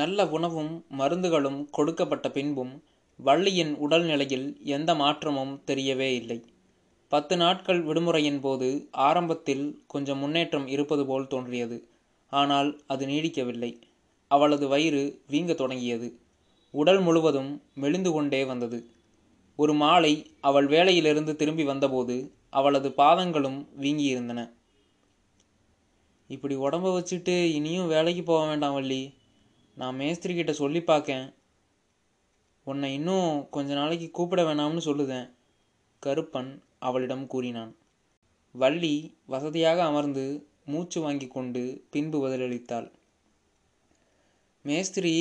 நல்ல உணவும் மருந்துகளும் கொடுக்கப்பட்ட பின்பும் வள்ளியின் உடல்நிலையில் எந்த மாற்றமும் தெரியவே இல்லை. 10 நாட்கள் விடுமுறையின் போது ஆரம்பத்தில் கொஞ்சம் முன்னேற்றம் இருப்பது போல் தோன்றியது. ஆனால் அது நீடிக்கவில்லை. அவளது வயிறு வீங்க தொடங்கியது. உடல் முழுவதும் மெலிந்து கொண்டே வந்தது. ஒரு மாலை அவள் வேலையிலிருந்து திரும்பி வந்தபோது அவளது பாதங்களும் வீங்கியிருந்தன. இப்படி உடம்ப வச்சுட்டு இனியும் வேலைக்கு போக வேண்டாம் வள்ளி, நான் மேஸ்திரிக்கிட்ட சொல்லி பார்க்கேன். உன்னை இன்னும் கொஞ்ச நாளைக்கு கூப்பிட வேணாம்னு சொல்லுதேன், கருப்பன் அவளிடம் கூறினான். வள்ளி வசதியாக அமர்ந்து மூச்சு வாங்கி கொண்டு பின்பு பதிலளித்தாள். மேஸ்திரி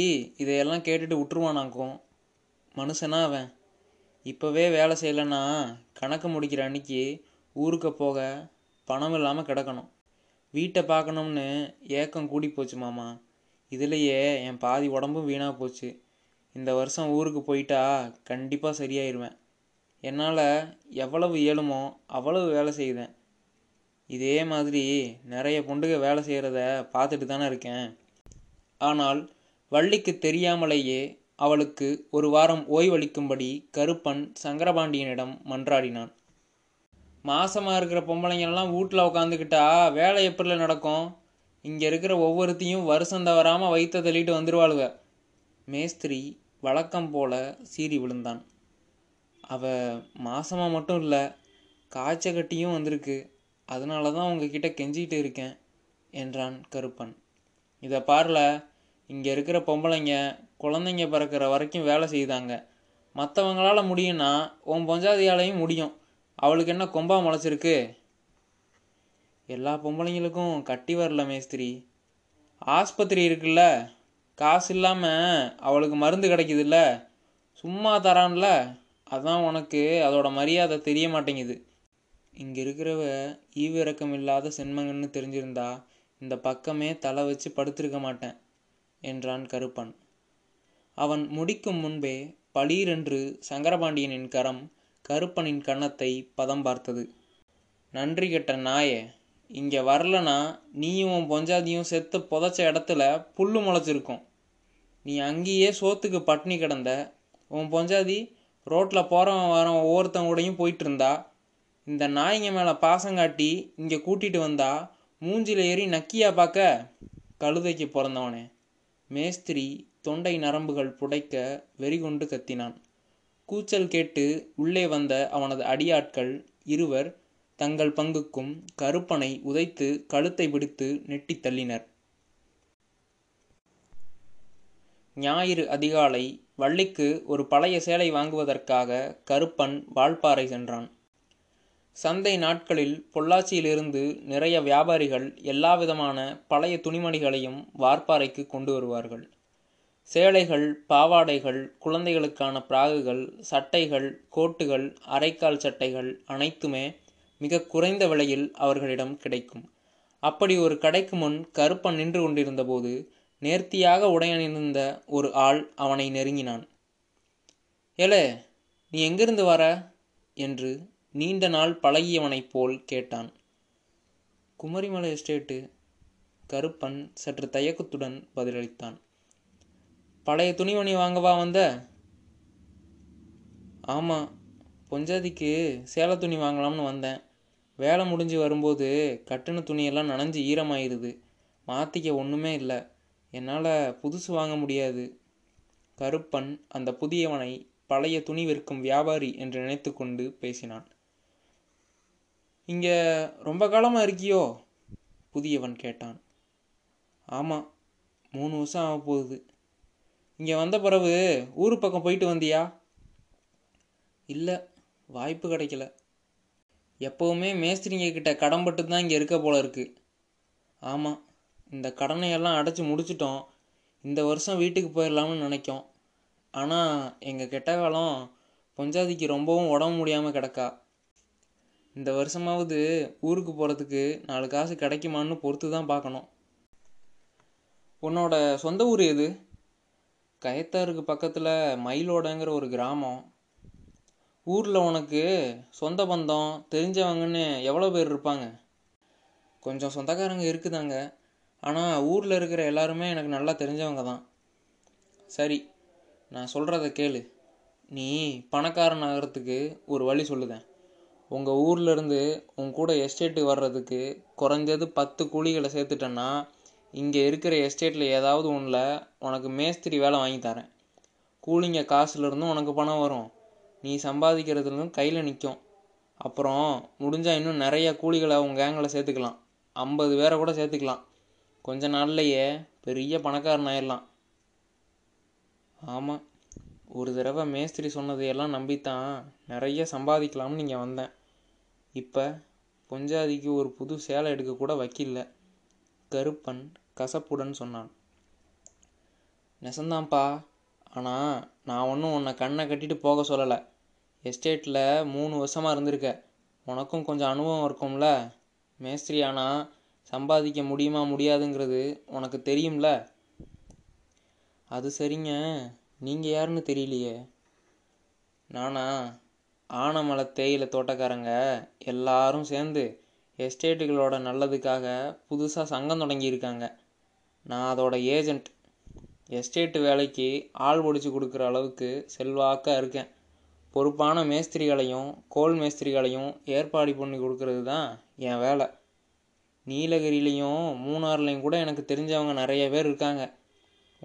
இதையெல்லாம் கேட்டுட்டு விட்டுருவானாக்கும். மனுஷனா அவன். இப்போவே வேலை செய்யலைன்னா கணக்கு முடிக்கிற அன்னைக்கு ஊருக்கு போக பணம் இல்லாமல் கிடக்கணும். வீட்டை பார்க்கணும்னு ஏக்கம் கூடி போச்சு மாமா. இதுலேயே என் பாதி உடம்பும் வீணாக போச்சு. இந்த வருஷம் ஊருக்கு போயிட்டா கண்டிப்பாக சரியாயிடுவேன். என்னால் எவ்வளவு இயலுமோ அவ்வளவு வேலை செய்தேன். இதே மாதிரி நிறைய பொண்டுக வேலை செய்கிறத பார்த்துட்டு தானே இருக்கேன். ஆனால் வள்ளிக்கு தெரியாமலேயே அவளுக்கு 1 வாரம் ஓய்வளிக்கும்படி கருப்பன் சங்கரபாண்டியனிடம் மன்றாடினான். மாசமாக இருக்கிற பொம்பளைங்கெல்லாம் வீட்டில் உட்காந்துக்கிட்டா வேலை எப்படில நடக்கும்? இங்கே இருக்கிற ஒவ்வொருத்தையும் வருஷம் தவறாமல் வைத்த தள்ளிட்டு வந்துடுவாளுவ. மேஸ்திரி வழக்கம் போல சீறி விழுந்தான். அவ மாசமாக மட்டும் இல்லை, காய்ச்ச கட்டியும் வந்திருக்கு. அதனால தான் உங்ககிட்ட கெஞ்சிக்கிட்டு இருக்கேன் என்றான் கருப்பன். இதை பார்ல, இங்கே இருக்கிற பொம்பளைங்க குழந்தைங்க பிறக்கிற வரைக்கும் வேலை செய்தாங்க. மற்றவங்களால் முடியும்னா உன் பொஞ்சாதியாலையும் முடியும். அவளுக்கு என்ன கொம்பா முளைச்சிருக்கு? எல்லா பொம்பளைங்களுக்கும் கட்டி வரல மேஸ்திரி. ஆஸ்பத்திரி இருக்குல்ல, காசு இல்லாமல் அவளுக்கு மருந்து கிடைக்குதுல்ல, சும்மா தரான்ல, அதான் உனக்கு அதோட மரியாதை தெரிய மாட்டேங்குது. இங்கே இருக்கிறவ ஈவிரக்கம் இல்லாத சென்மங்கன்னு தெரிஞ்சிருந்தா இந்த பக்கமே தலை வச்சு படுத்திருக்க மாட்டேன் என்றான் கருப்பன். அவன் முடிக்கும் முன்பே பளீரென்று சங்கரபாண்டியனின் கரம் கருப்பனின் கன்னத்தை பதம் பார்த்தது. நன்றி கெட்ட நாயே, இங்கே வரலனா நீயும் பொஞ்சாதியும் செத்து புதைச்ச இடத்துல புல்லு முளைச்சிருக்கும். நீ அங்கேயே சோத்துக்கு பட்னி கிடந்த. உன் பொஞ்சாதி ரோட்டில் போகிறவன் வரவன் ஒவ்வொருத்தவங்கூடையும் போயிட்டு இருந்தா. இந்த நாய்ங்க மேலே பாசங்காட்டி இங்கே கூட்டிகிட்டு வந்தா மூஞ்சில் ஏறி நக்கியா பார்க்க. கழுதைக்கு பிறந்தவனே. மேஸ்திரி தொண்டை நரம்புகள் புடைக்க வெறிகொண்டு கத்தினான். கூச்சல் கேட்டு உள்ளே வந்த அவனது அடியாட்கள் இருவர் தங்கள் பங்குக்கும் கருப்பனை உதைத்து கழுத்தை பிடித்து நெட்டி தள்ளினர். ஞாயிறு அதிகாலை வள்ளிக்கு ஒரு பழைய சேலை வாங்குவதற்காக கருப்பன் வால்பாறை சென்றான். சந்தை நாட்களில் பொள்ளாச்சியிலிருந்து நிறைய வியாபாரிகள் எல்லாவிதமான பழைய துணிமணிகளையும் வார்ப்பாறைக்கு கொண்டு வருவார்கள். சேலைகள், பாவாடைகள், குழந்தைகளுக்கான பிராகுகள், சட்டைகள், கோட்டுகள், அரைக்கால் சட்டைகள் அனைத்துமே மிக குறைந்த விலையில் அவர்களிடம் கிடைக்கும். அப்படி ஒரு கடைக்கு முன் கருப்பன் நின்று கொண்டிருந்தபோது நேர்த்தியாக உடையணிந்த ஒரு ஆள் அவனை நெருங்கினான். ஏலே, நீ எங்கிருந்து வர என்று நீண்ட நாள் பழகியவனைப் போல் கேட்டான். குமரிமலை எஸ்டேட்டு, கருப்பன் சற்று தயக்கத்துடன் பதிலளித்தான். பழைய துணிமணி வாங்கவா வந்த? ஆமாம், பொஞ்சாதிக்கு சேலை துணி வாங்கலாம்னு வந்தேன். வேலை முடிஞ்சு வரும்போது கட்டின துணியெல்லாம் நனைஞ்சு ஈரமாயிருது. மாற்றிக்க ஒன்றுமே இல்லை. என்னால் புதுசு வாங்க முடியாது. கருப்பன் அந்த புதியவனை பழைய துணி விற்கும் வியாபாரி என்று நினைத்து கொண்டு பேசினான். இங்கே ரொம்ப காலமாக இருக்கியோ? புதியவன் கேட்டான். ஆமாம், 3 வருஷம் ஆக போகுது. இங்கே வந்த பிறகு ஊர் பக்கம் போயிட்டு வந்தியா? இல்லை, வாய்ப்பு கிடைக்கல. எப்போவுமே மேஸ்திரிங்க கிட்ட கடன்பட்டு தான் இங்கே இருக்க போல இருக்கு. ஆமாம், இந்த கடனையெல்லாம் அடைச்சி முடிச்சிட்டோம். இந்த வருஷம் வீட்டுக்கு போயிடலாம்னு நினைக்கும். ஆனால் எங்கள் கெட்ட காலம், பொஞ்சாதிக்கு ரொம்பவும் உடம்பு முடியாமல் கிடக்கா. இந்த வருஷமாவது ஊருக்கு போகிறதுக்கு 4 காசு கிடைக்குமான்னு பொறுத்து தான் பார்க்கணும். உன்னோட சொந்த ஊர் எது? கயத்தாருக்கு பக்கத்தில் மயிலோடங்கிற ஒரு கிராமம். ஊரில் உனக்கு சொந்த பந்தம் தெரிஞ்சவங்கன்னு எவ்வளோ பேர் இருப்பாங்க? கொஞ்சம் சொந்தக்காரங்க இருக்குதாங்க. ஆனால் ஊரில் இருக்கிற எல்லாருமே எனக்கு நல்லா தெரிஞ்சவங்க தான். சரி, நான் சொல்கிறத கேளு. நீ பணக்காரன் ஆகிறதுக்கு ஒரு வழி சொல்லுதேன். உங்கள் ஊர்லேருந்து உன் கூட எஸ்டேட்டுக்கு வர்றதுக்கு குறைஞ்சது 10 கூலிகளை சேர்த்துட்டேன்னா இங்கே இருக்கிற எஸ்டேட்டில் ஏதாவது ஒன்றில் உனக்கு மேஸ்திரி வேலை வாங்கி தரேன். கூலிங்க காசுலேருந்தும் உனக்கு பணம் வரும், நீ சம்பாதிக்கிறதுலேருந்து கையில் நிற்கும். அப்புறம் முடிஞ்சால் இன்னும் நிறையா கூலிகளை உன் கேங்கில் சேர்த்துக்கலாம். 50 பேரை கூட சேர்த்துக்கலாம். கொஞ்ச நாள்லையே பெரிய பணக்காரன் ஆயிடலாம். ஆமாம், ஒரு தடவை மேஸ்திரி சொன்னதையெல்லாம் நம்பித்தான் நிறைய சம்பாதிக்கலாம்னு நீங்கள் வந்தேன். இப்போ பொஞ்சாதிக்கு ஒரு புது சேலை எடுக்கக்கூட வக்கில்ல. கருப்பன் கசப்புடன் சொன்னான். நெசந்தான்ப்பா, ஆனால் நான் ஒன்றும் உன்னை கண்ணை கட்டிட்டு போக சொல்லலை. எஸ்டேட்டில் 3 வருஷமாக இருந்திருக்க, உனக்கும் கொஞ்சம் அனுபவம் இருக்கும்ல. மேஸ்திரி ஆனால் சம்பாதிக்க முடியுமா முடியாதுங்கிறது உனக்கு தெரியும்ல. அது சரிங்க, நீங்கள் யாருன்னு தெரியலையே. நானா, ஆனமலை தேயிலை தோட்டக்காரங்க எல்லாரும் சேர்ந்து எஸ்டேட்டுகளோட நல்லதுக்காக புதுசாக சங்கம் தொடங்கியிருக்காங்க. நான் அதோட ஏஜெண்ட். எஸ்டேட்டு வேலைக்கு ஆள் ஒடிச்சு கொடுக்குற அளவுக்கு செல்வாக்காக இருக்கேன். பொறுப்பான மேஸ்திரிகளையும் கோல் மேஸ்திரிகளையும் ஏற்பாடு பண்ணி கொடுக்கறது தான் என் வேலை. நீலகிரிலையும் மூணாறுலையும் கூட எனக்கு தெரிஞ்சவங்க நிறைய பேர் இருக்காங்க.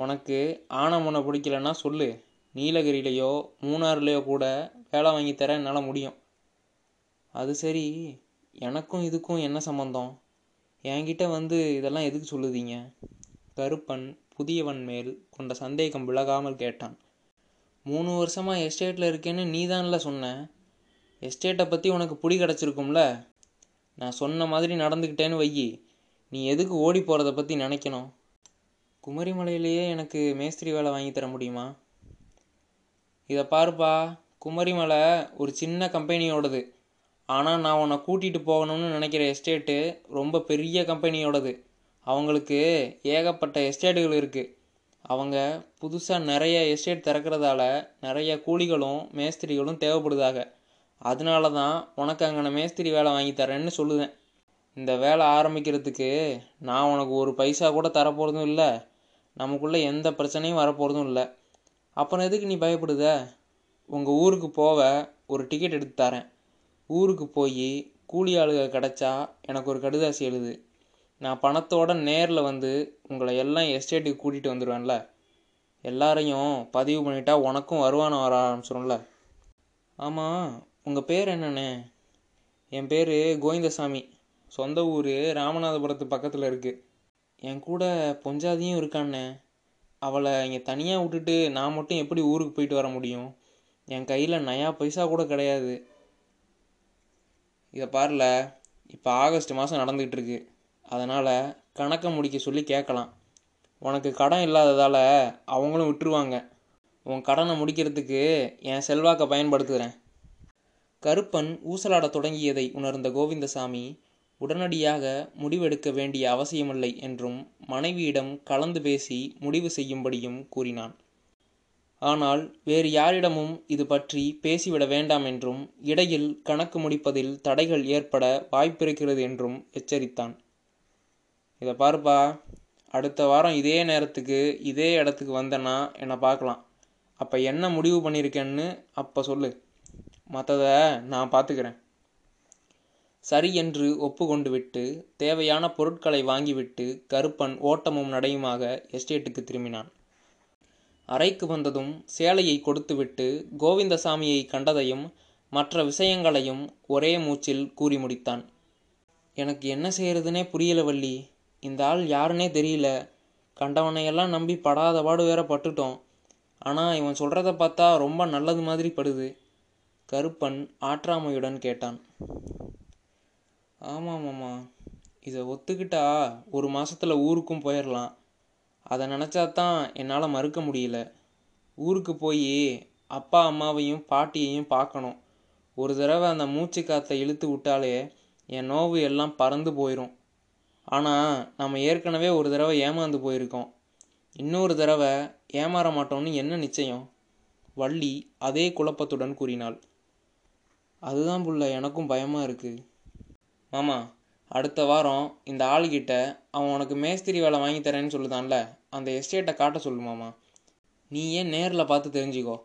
உனக்கு ஆனமுனை பிடிக்கலன்னா சொல்லு, நீலகிரிலையோ மூணாறுலையோ கூட வேலை வாங்கி தர என்னால் முடியும். அது சரி, எனக்கும் இதுக்கும் என்ன சம்பந்தம்? என்கிட்ட வந்து இதெல்லாம் எதுக்கு சொல்லுதீங்க? கருப்பன் புதியவன் மேல் கொண்ட சந்தேகம் விலகாமல் கேட்டான். 3 வருஷமாக எஸ்டேட்டில் இருக்கேன்னு நீதான்ல சொன்ன. எஸ்டேட்டை பற்றி உனக்கு பிடி கிடச்சிருக்கும்ல. நான் சொன்ன மாதிரி நடந்துக்கிட்டேன்னு வையி, நீ எதுக்கு ஓடி போகிறத பற்றி நினைக்கணும். குமரிமலையிலேயே எனக்கு மேஸ்திரி வேலை வாங்கி தர முடியுமா? இதை பாருப்பா, குமரிமலை ஒரு சின்ன கம்பெனியோடது. ஆனால் நான் உன்னை கூட்டிகிட்டு போகணும்னு நினைக்கிற எஸ்டேட்டு ரொம்ப பெரிய கம்பெனியோடது. அவங்களுக்கு ஏகப்பட்ட எஸ்டேட்டுகள் இருக்குது. அவங்க புதுசாக நிறைய எஸ்டேட் திறக்கிறதால நிறைய கூலிகளும் மேஸ்திரிகளும் தேவைப்படுதாக. அதனால தான் உனக்கு அங்கே மேஸ்திரி வேலை வாங்கி தரேன்னு சொல்லுவேன். இந்த வேலை ஆரம்பிக்கிறதுக்கு நான் உனக்கு ஒரு பைசா கூட தரப்போகிறதும் இல்லை, நமக்குள்ளே எந்த பிரச்சனையும் வரப்போகிறதும் இல்லை. அப்புறம் எதுக்கு நீ பயப்படுத? உங்கள் ஊருக்கு போக ஒரு டிக்கெட் எடுத்து தரேன். ஊருக்கு போய் கூலி ஆளுக கிடச்சா எனக்கு ஒரு கடிதாசி எழுது. நான் பணத்தோட நேரில் வந்து உங்களை எல்லாம் எஸ்டேட்டுக்கு கூட்டிகிட்டு வந்துடுவேன்ல. எல்லாரையும் பதிவு பண்ணிட்டா உனக்கும் வருமானம் வர ஆரம்பிச்சிடும்ல. ஆமாம், உங்கள் பேர் என்னண்ணே? என் பேர் கோவிந்தசாமி. சொந்த ஊர் ராமநாதபுரத்து பக்கத்தில் இருக்குது. என் கூட பொஞ்சாதியும் இருக்காண்ணே. அவளை இங்கே தனியாக விட்டுட்டு நான் மட்டும் எப்படி ஊருக்கு போயிட்டு வர முடியும்? என் கையில் நயா பைசா கூட கிடையாது. இதை பாருல, இப்போ ஆகஸ்ட் மாதம் நடந்துக்கிட்டு இருக்கு. அதனால் கணக்கை முடிக்க சொல்லி கேட்கலாம். உனக்கு கடன் இல்லாததால் அவங்களும் விட்டுருவாங்க. உன் கடனை முடிக்கிறதுக்கு என் செல்வாக்கை பயன்படுத்துகிறேன். கருப்பன் ஊசலாட தொடங்கியதை உணர்ந்த கோவிந்தசாமி உடனடியாக முடிவெடுக்க வேண்டிய அவசியமில்லை என்றும் மனைவியிடம் கலந்து பேசி முடிவு செய்யும்படியும் கூறினான். ஆனால் வேறு யாரிடமும் இது பற்றி பேசிவிட வேண்டாம் என்றும் இடையில் கணக்கு முடிப்பதில் தடைகள் ஏற்பட வாய்ப்பிருக்கிறது என்றும் எச்சரித்தான். இதை பாருப்பா, அடுத்த வாரம் இதே நேரத்துக்கு இதே இடத்துக்கு வந்தேன்னா என்னை பார்க்கலாம். அப்போ என்ன முடிவு பண்ணியிருக்கேன்னு அப்போ சொல்லு. மற்றதை நான் பார்த்துக்கிறேன். சரி என்று ஒப்புக்கொண்டு விட்டு தேவையான பொருட்களை வாங்கிவிட்டு கருப்பன் ஓட்டமும் நடையுமாக எஸ்டேட்டுக்கு திரும்பினான். அறைக்கு வந்ததும் சேலையை கொடுத்துவிட்டு கோவிந்தசாமியை கண்டதையும் மற்ற விஷயங்களையும் ஒரே மூச்சில் கூறி முடித்தான். எனக்கு என்ன செய்கிறதுனே புரியல வள்ளி. இந்த ஆள் யாருன்னே தெரியல. கண்டவனையெல்லாம் நம்பி படாத பாடு வேற பட்டுட்டோம். ஆனால் இவன் சொல்கிறத பார்த்தா ரொம்ப நல்லது மாதிரி படுது. கருப்பன் ஆற்றாமையுடன் கேட்டான். ஆமாம்மாம்மா, இதை ஒத்துக்கிட்டா 1 மாதத்தில் ஊருக்கும் போயிடலாம். அதை நினச்சாதான் என்னால் மறுக்க முடியல. ஊருக்கு போய் அப்பா அம்மாவையும் பாட்டியையும் பார்க்கணும். ஒரு தடவை அந்த மூச்சு காற்றை இழுத்து விட்டாலே என் நோவு எல்லாம் பறந்து போயிடும். ஆனால் நம்ம ஏற்கனவே ஒரு தடவை ஏமாந்து போயிருக்கோம். இன்னொரு தடவை ஏமாற மாட்டோம்னு என்ன நிச்சயம்? வள்ளி அதே குழப்பத்துடன் கூறினாள். அதுதான் புள்ள, எனக்கும் பயமாக இருக்குது. மாமா, அடுத்த வாரம் இந்த ஆள்கிட்ட அவன் உனக்கு மேஸ்திரி வேலை வாங்கி தரேன்னு சொல்லுதான்ல, அந்த எஸ்டேட்டை காட்ட சொல்லுமாமா. நீ ஏன் நேரில் பார்த்து தெரிஞ்சுக்கோ.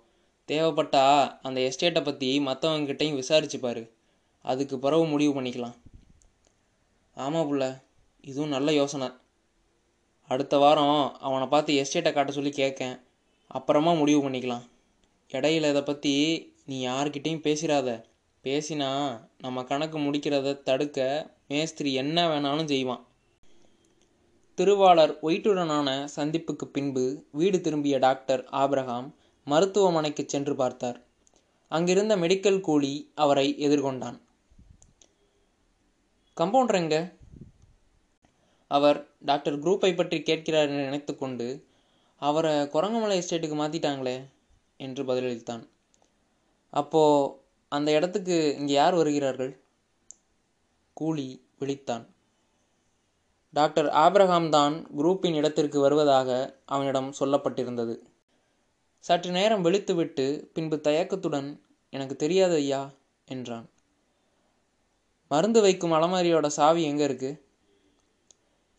தேவைப்பட்டா அந்த எஸ்டேட்டை பற்றி மற்றவங்ககிட்டையும் விசாரிச்சுப்பார். அதுக்கு பிறகு முடிவு பண்ணிக்கலாம். ஆமாம் புள்ள, இதுவும் நல்ல யோசனை. அடுத்த வாரம் அவனை பார்த்து எஸ்டேட்டை காட்ட சொல்லி கேட்கேன். அப்புறமா முடிவு பண்ணிக்கலாம். இடையில இதை பற்றி நீ யார்கிட்டையும் பேசிடாத. பேசினா நம்ம கணக்கு முடிக்கிறத தடுக்க மேஸ்திரி என்ன வேணாலும் செய்வான். திருவாளர் ஒயிட்டுடனான சந்திப்புக்கு பின்பு வீடு திரும்பிய டாக்டர் ஆபிரகாம் மருத்துவமனைக்கு சென்று பார்த்தார். அங்கிருந்த மெடிக்கல் கூலி அவரை எதிர்கொண்டான். கம்பவுண்டர் எங்க? அவர் டாக்டர் குரூப்பை பற்றி கேட்கிறார் என்று நினைத்து கொண்டு, அவரை குரங்கமலை எஸ்டேட்டுக்கு மாற்றிட்டாங்களே என்று பதிலளித்தான். அப்போது அந்த இடத்துக்கு இங்கே யார் வருகிறார்கள்? கூலி விழித்தான். டாக்டர் ஆபிரகாம் தான் குரூப்பின் இடத்திற்கு வருவதாக அவனிடம் சொல்லப்பட்டிருந்தது. சற்று நேரம் விழித்துவிட்டு பின்பு தயக்கத்துடன், எனக்கு தெரியாது ஐயா என்றான். மருந்து வைக்கும் அலமாரியோட சாவி எங்கே இருக்கு?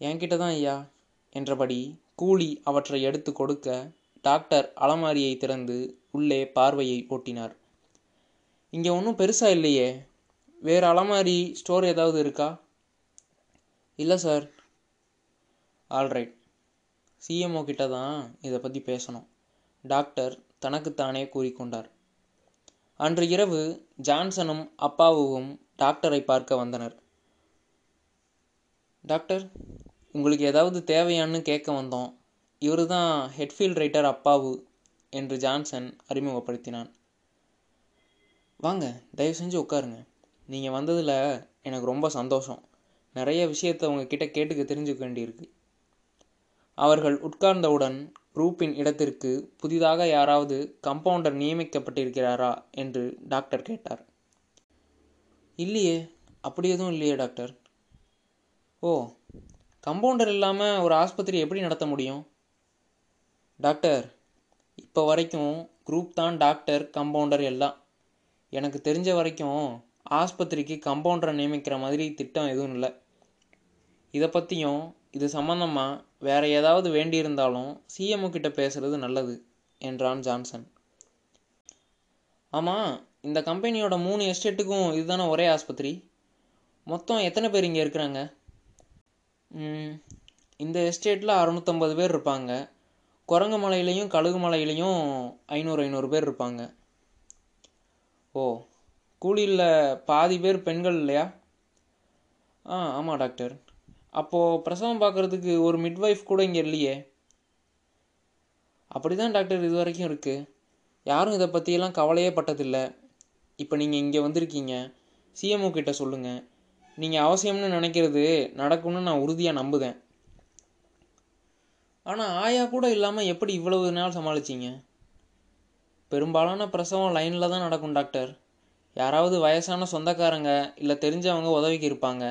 என்கிட்ட தான் ஐயா என்றபடி கூலி அவற்றை எடுத்து கொடுக்க டாக்டர் அலமாரியை திறந்து உள்ளே பார்வையை ஓட்டினார். இங்கே ஒன்றும் பெருசா இல்லையே, வேறு அலமாரி ஸ்டோர் ஏதாவது இருக்கா? இல்லை சார். ஆல்ரைட், சிஎம்ஓ கிட்ட தான் இதை பற்றி பேசணும், டாக்டர் தனக்குத்தானே கூறிக்கொண்டார். அன்று இரவு ஜான்சனும் அப்பாவுவும் டாக்டரை பார்க்க வந்தனர். டாக்டர், உங்களுக்கு ஏதாவது தேவையான்னு கேட்க வந்தோம். இவர் தான் ஹெட்ஃபீல்ட் ரைட்டர் அப்பாவு என்று ஜான்சன் அறிமுகப்படுத்தினான். வாங்க, தயவு செஞ்சு உட்காருங்க. நீங்கள் வந்ததில் எனக்கு ரொம்ப சந்தோஷம். நிறைய விஷயத்தை உங்ககிட்ட கேட்டுக்க தெரிஞ்சுக்க வேண்டியிருக்கு. அவர்கள் உட்கார்ந்தவுடன் குரூப்பின் இடத்திற்கு புதிதாக யாராவது கம்பவுண்டர் நியமிக்கப்பட்டிருக்கிறாரா என்று டாக்டர் கேட்டார். இல்லையே, அப்படி எதுவும் இல்லையே டாக்டர். ஓ, கம்பவுண்டர் இல்லாமல் ஒரு ஆஸ்பத்திரி எப்படி நடத்த முடியும்? டாக்டர், இப்போ வரைக்கும் குரூப் தான் டாக்டர், கம்பவுண்டர் எல்லாம். எனக்கு தெரிஞ்ச வரைக்கும் ஆஸ்பத்திரிக்கு கம்பவுண்டரை நியமிக்கிற மாதிரி திட்டம் எதுவும் இல்லை. இதை பற்றியும் இது சம்பந்தமாக வேறு ஏதாவது வேண்டியிருந்தாலும் சிஎம்ஓ கிட்ட பேசுகிறது நல்லது என்றான் ஜான்சன். ஆமாம், இந்த கம்பெனியோட 3 எஸ்டேட்டுக்கும் இதுதானே ஒரே ஆஸ்பத்திரி? மொத்தம் எத்தனை பேர் இங்கே இருக்கிறாங்க? இந்த எஸ்டேட்டில் 650 பேர் இருப்பாங்க. குரங்கு மலையிலையும் கழுகு மலையிலையும் 500 பேர் இருப்பாங்க. ஓ, கூலியில் பாதி பேர் பெண்கள் இல்லையா? ஆ, ஆமாம் டாக்டர். அப்போது பிரசவம் பார்க்குறதுக்கு ஒரு மிட்வைஃப் கூட இங்கே இல்லையே. அப்படி தான் டாக்டர் இது வரைக்கும் இருக்குது. யாரும் இதை பற்றியெல்லாம் கவலையே பட்டதில்லை. இப்போ நீங்கள் இங்கே வந்திருக்கீங்க, சிஎம்ஓ கிட்ட சொல்லுங்கள். நீங்கள் அவசியம்னு நினைக்கிறது நடக்கும்னு நான் உறுதியாக நம்புதேன். ஆனால் ஆயா கூட இல்லாமல் எப்படி இவ்வளவு நாள் சமாளிச்சிங்க? பெரும்பாலான பிரசவம் லைனில் தான் நடக்கும் டாக்டர். யாராவது வயசான சொந்தக்காரங்க இல்லை தெரிஞ்சவங்க உதவிக்கு இருப்பாங்க.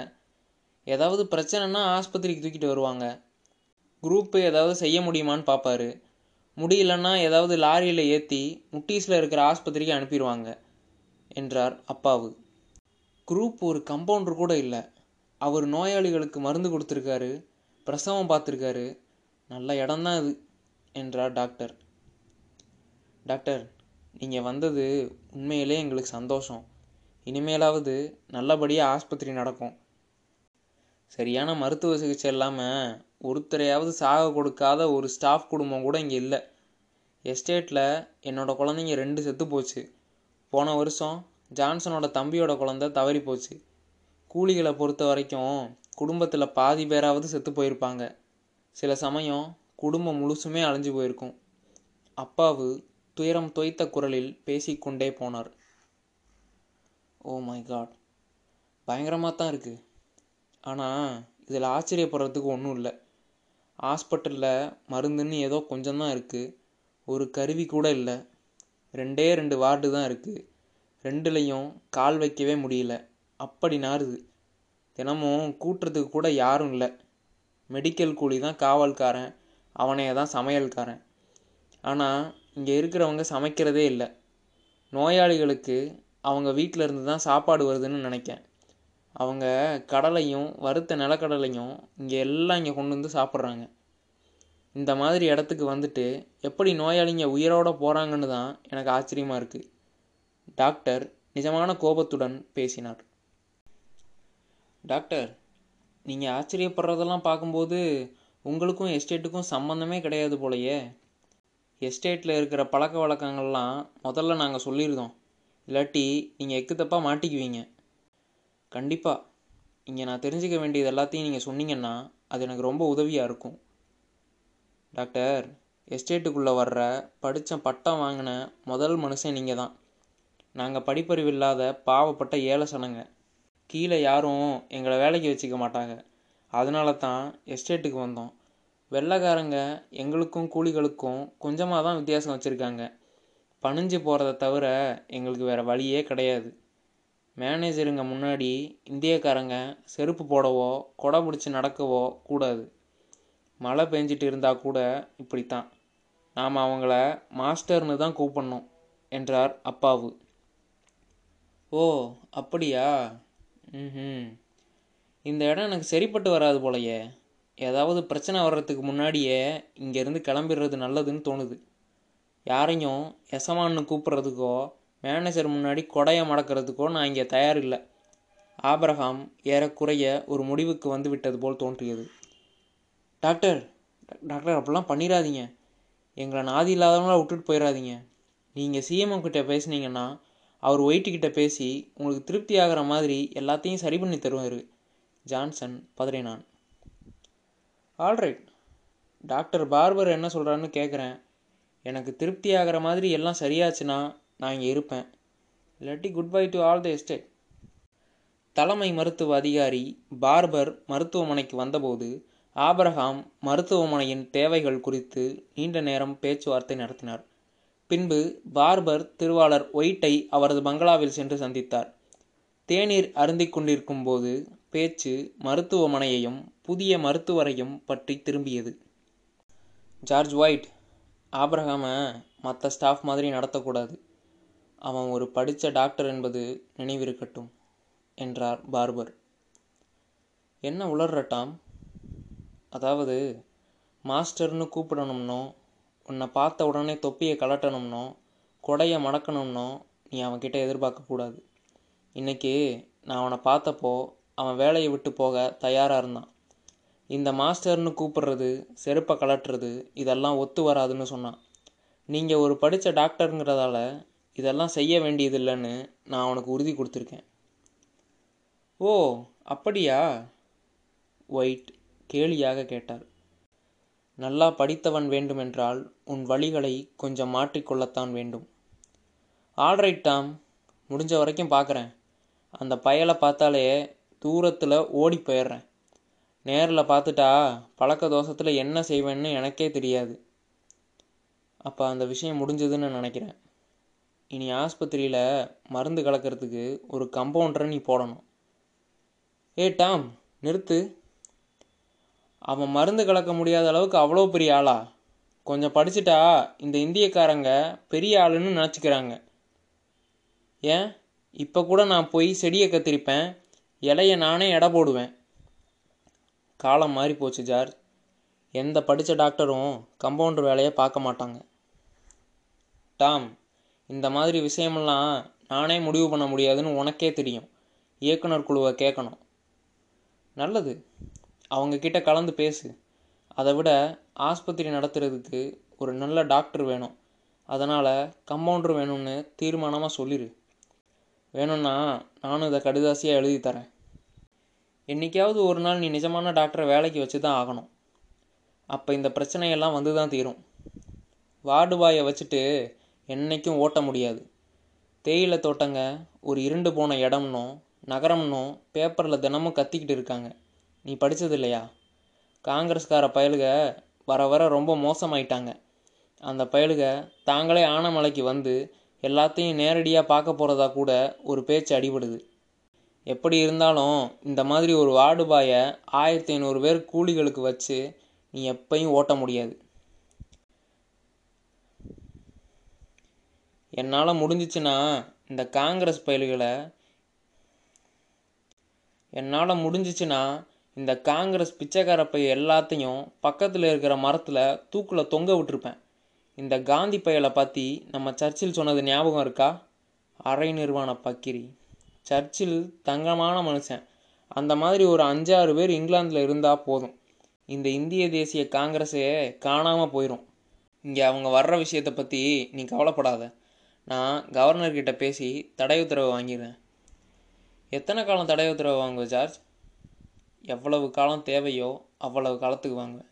ஏதாவது பிரச்சனைனா ஆஸ்பத்திரிக்கு தூக்கிட்டு வருவாங்க. குரூப்பு ஏதாவது செய்ய முடியுமான்னு பார்ப்பாரு. முடியலன்னா ஏதாவது லாரியில் ஏற்றி முட்டீஸில் இருக்கிற ஆஸ்பத்திரிக்கு அனுப்பிடுவாங்க என்றார் அப்பாவு. குரூப் ஒரு கம்பவுண்டர் கூட இல்லை. அவர் நோயாளிகளுக்கு மருந்து கொடுத்துருக்காரு, பிரசவம் பார்த்துருக்காரு. நல்ல இடம்தான் இது என்றார் டாக்டர். டாக்டர், நீங்கள் வந்தது உண்மையிலே எங்களுக்கு சந்தோஷம். இனிமேலாவது நல்லபடியாக ஆஸ்பத்திரி நடக்கும். சரியான மருத்துவ சிகிச்சை இல்லாமல் ஒருத்தரையாவது சாக கொடுக்காத ஒரு ஸ்டாஃப் குடும்பம் கூட இங்கே இல்லை. எஸ்டேட்டில் என்னோடய குழந்தைங்க 2 செத்து போச்சு. போன வருஷம் ஜான்சனோட தம்பியோட குழந்தை தவறி போச்சு. கூலிகளை பொறுத்த வரைக்கும் குடும்பத்தில் பாதி பேராவது செத்து போயிருப்பாங்க. சில சமயம் குடும்பம் முழுசுமே அழிஞ்சு போயிருக்கும். அப்பாவு துயரம் தோய்த்த குரலில் பேசிக்கொண்டே போனார். ஓ மை காட், பயங்கரமாக தான் இருக்குது. ஆனால் இதில் ஆச்சரியப்படுறதுக்கு ஒன்றும் இல்லை. ஹாஸ்பிட்டலில் மருந்துன்னு ஏதோ கொஞ்சம்தான் இருக்குது. ஒரு கருவி கூட இல்லை. 2 வார்டு தான் இருக்குது. 2லையும் கால் வைக்கவே முடியல. அப்படி நாறுது. தினமும் கூட்டுறதுக்கு கூட யாரும் இல்லை. மெடிக்கல் கூலி தான் காவல்காரன், அவனே தான் சமையல்காரன். ஆனால் இங்கே இருக்கிறவங்க சமைக்கிறதே இல்லை. நோயாளிகளுக்கு அவங்க வீட்டில் இருந்து தான் சாப்பாடு வருதுன்னு நினைக்கிறேன். அவங்க கடலையும் வறுத்த நிலக்கடலையும் இங்கே கொண்டு வந்து சாப்பிட்றாங்க. இந்த மாதிரி இடத்துக்கு வந்துட்டு எப்படி நோயாளிங்க உயிரோடு போகிறாங்கன்னு தான் எனக்கு ஆச்சரியமாக இருக்குது. டாக்டர் நிஜமான கோபத்துடன் பேசினார். டாக்டர், நீங்கள் ஆச்சரியப்படுறதெல்லாம் பார்க்கும்போது உங்களுக்கும் எஸ்டேட்டுக்கும் சம்பந்தமே கிடையாது போலையே. எஸ்டேட்டில் இருக்கிற பழக்க வழக்கங்கள்லாம் முதல்ல நாங்கள் சொல்லியிருந்தோம், இல்லாட்டி நீங்கள் எக்குத்தப்பாக மாட்டிக்குவீங்க. கண்டிப்பாக இங்கே நான் தெரிஞ்சுக்க வேண்டியது எல்லாத்தையும் நீங்கள் சொன்னீங்கன்னா அது எனக்கு ரொம்ப உதவியாக இருக்கும். டாக்டர், எஸ்டேட்டுக்குள்ளே வர்ற படித்த பட்டம் வாங்கின முதல் மனுஷன் நீங்கள் தான். நாங்கள் படிப்பறிவு இல்லாத பாவப்பட்ட ஏழை சனங்க. கீழே யாரும் எங்களை வேலைக்கு வச்சுக்க மாட்டாங்க. அதனால தான் எஸ்டேட்டுக்கு வந்தோம். வெள்ளைக்காரங்க எங்களுக்கும் கூலிகளுக்கும் கொஞ்சமாக தான் வித்தியாசம் வச்சுருக்காங்க. பணிஞ்சு போகிறத தவிர எங்களுக்கு வேறு வழியே கிடையாது. மேனேஜருங்க முன்னாடி இந்தியக்காரங்க செருப்பு போடவோ கொடை பிடிச்சி நடக்கவோ கூடாது. மழை பெஞ்சிட்டு இருந்தால் கூட இப்படித்தான். நாம் அவங்கள மாஸ்டர்னு தான் கூப்பிடணும் என்றார் அப்பாவு. ஓ, அப்படியா? இந்த இடம் எனக்கு சரிப்பட்டு வராது போலையே. ஏதாவது பிரச்சனை வர்றதுக்கு முன்னாடியே இங்கேருந்து கிளம்பிடுறது நல்லதுன்னு தோணுது. யாரையும் எசமான்னு கூப்பிட்றதுக்கோ மேனேஜர் முன்னாடி கொடையை மடக்கிறதுக்கோ நான் இங்கே தயாரில்லை. ஆபிரகாம் ஏறக்குறைய ஒரு முடிவுக்கு வந்து விட்டது போல் தோன்றியது. டாக்டர் அப்படிலாம் பண்ணிடாதீங்க. எங்களை நாதி இல்லாதவங்களாம் விட்டுட்டு போயிடாதீங்க. நீங்கள் சிஎம்ஓ கிட்டே பேசுனீங்கன்னா அவர் ஒயிட்டுக்கிட்ட பேசி உங்களுக்கு திருப்தி ஆகிற மாதிரி எல்லாத்தையும் சரி பண்ணி தருவார். ஜான்சன் பதறினான். ஆல்ரைட், டாக்டர் பார்பர் என்ன சொல்கிறான்னு கேட்குறேன். எனக்கு திருப்தி ஆகிற மாதிரி எல்லாம் சரியாச்சுன்னா நான் இங்கே இருப்பேன். இல்லாட்டி good bye to all the estate. தலைமை மருத்துவ அதிகாரி பார்பர் மருத்துவமனைக்கு வந்தபோது ஆபிரகாம் மருத்துவமனையின் தேவைகள் குறித்து நீண்ட நேரம் பேச்சுவார்த்தை நடத்தினார். பின்பு பார்பர் திருவாளர் ஒயிட்டை அவரது பங்களாவில் சென்று சந்தித்தார். தேநீர் அருந்திக் கொண்டிருக்கும் போது பேச்சு மருத்துவமனையையும் புதிய மருத்துவரையும் பற்றி திரும்பியது. ஜார்ஜ் ஒயிட் ஆபிரகாமை மற்ற ஸ்டாஃப் மாதிரி நடத்தக்கூடாது. அவன் ஒரு படித்த டாக்டர் என்பது நினைவிருக்கட்டும் என்றார் பார்பர். என்ன உளர்றட்டாம்? அதாவது மாஸ்டர்னு கூப்பிடணும்னோ, உன்னை பார்த்த உடனே தொப்பியை கலட்டணும்னோ, கொடையை மடக்கணும்னோ நீ அவன்கிட்ட எதிர்பார்க்கக்கூடாது. இன்றைக்கி நான் அவனை பார்த்தப்போ அவன் வேலையை விட்டு போக தயாராக இருந்தான். இந்த மாஸ்டர்னு கூப்பிடுறது, செருப்பை கலட்டுறது இதெல்லாம் ஒத்து வராதுன்னு சொன்னான். நீங்கள் ஒரு படித்த டாக்டருங்கிறதால இதெல்லாம் செய்ய வேண்டியதில்லைன்னு நான் அவனுக்கு உறுதி கொடுத்துருக்கேன். ஓ, அப்படியா? ஒயிட் கேலியாக கேட்டார். நல்லா படித்தவன் வேண்டுமென்றால் உன் வழிகளை கொஞ்சம் மாற்றிக்கொள்ளத்தான் வேண்டும். ஆல்ரைட் டாம், முடிஞ்ச வரைக்கும் பார்க்குறேன். அந்த பயலை பார்த்தாலே தூரத்தில் ஓடி போயிடுறேன். நேரில் பார்த்துட்டா பழக்க தோஷத்தில் என்ன செய்வேன்னு எனக்கே தெரியாது. அப்போ அந்த விஷயம் முடிஞ்சதுன்னு நினைக்கிறேன். இனி ஆஸ்பத்திரியில் மருந்து கலக்கிறதுக்கு ஒரு கம்பவுண்டரை நீ போடணும். ஏ டாம், நிறுத்து. அவன் மருந்து கலக்க முடியாத அளவுக்கு அவ்வளோ பெரிய ஆளா? கொஞ்சம் படிச்சுட்டா இந்த இந்தியக்காரங்க பெரிய ஆளுன்னு நினச்சிக்கிறாங்க. ஏன், இப்போ கூட நான் போய் செடியை கத்திரிப்பேன், இலைய நானே எடை போடுவேன். காலம் மாறி போச்சு ஜார்ஜ். எந்த படித்த டாக்டரும் கம்பவுண்டர் வேலையை பார்க்க மாட்டாங்க. டாம், இந்த மாதிரி விஷயமெல்லாம் நானே முடிவு பண்ண முடியாதுன்னு உனக்கே தெரியும். இயக்குனர் குழுவை கேட்கணும். நல்லது, அவங்கக்கிட்ட கலந்து பேசு. அதை விட ஆஸ்பத்திரி நடத்துறதுக்கு ஒரு நல்ல டாக்டர் வேணும். அதனால் கம்பவுண்டர் வேணும்னு தீர்மானமாக சொல்லிடு. வேணும்னா நானும் இதை கடுதாசியாக எழுதி தரேன். என்றைக்காவது ஒரு நாள் நீ நிஜமான டாக்டரை வேலைக்கு வச்சு தான் ஆகணும். அப்போ இந்த பிரச்சனையெல்லாம் வந்து தான் தீரும். வார்டு பாயை வச்சுட்டு என்றைக்கும் ஓட்ட முடியாது. தேயிலை தோட்டங்க ஒரு இருண்டு போன இடம்னும் நகரம்னும் பேப்பரில் தினமும் கத்திக்கிட்டு இருக்காங்க. நீ படித்தது இல்லையா? காங்கிரஸ்கார பயலுக வர வர ரொம்ப மோசமாயிட்டாங்க. அந்த பயலுக தாங்களே ஆனமலைக்கு வந்து எல்லாத்தையும் நேரடியாக பார்க்க போகிறதா கூட ஒரு பேச்சு அடிபடுது. எப்படி இருந்தாலும் இந்த மாதிரி ஒரு வார்டு பாயை 1500 பேர் கூலிகளுக்கு வச்சு நீ எப்பையும் ஓட்ட முடியாது. என்னால் முடிஞ்சிச்சுன்னா இந்த காங்கிரஸ் பயலுகளை இந்த காங்கிரஸ் பிச்சைக்கார பைய எல்லாத்தையும் பக்கத்தில் இருக்கிற மரத்தில் தூக்கில் தொங்க விட்டுருப்பேன். இந்த காந்தி பையலை பற்றி நம்ம சர்ச்சில் சொன்னது ஞாபகம் இருக்கா? அரை நிர்வாண பக்கிரி. சர்ச்சில் தங்கமான மனுஷன். அந்த மாதிரி ஒரு 5-6 பேர் இங்கிலாந்தில் இருந்தால் போதும், இந்த இந்திய தேசிய காங்கிரஸே காணாமல் போயிடும். இங்கே அவங்க வர்ற விஷயத்தை பற்றி நீ கவலைப்படாத, நான் கவர்னர்கிட்ட பேசி தடை உத்தரவு வாங்கிடுறேன். எத்தனை காலம் தடை உத்தரவு வாங்குவேன் சார்ஜ்? எவ்வளவு காலம் தேவையோ அவ்வளவு காலத்துக்கு வாங்குவேன்.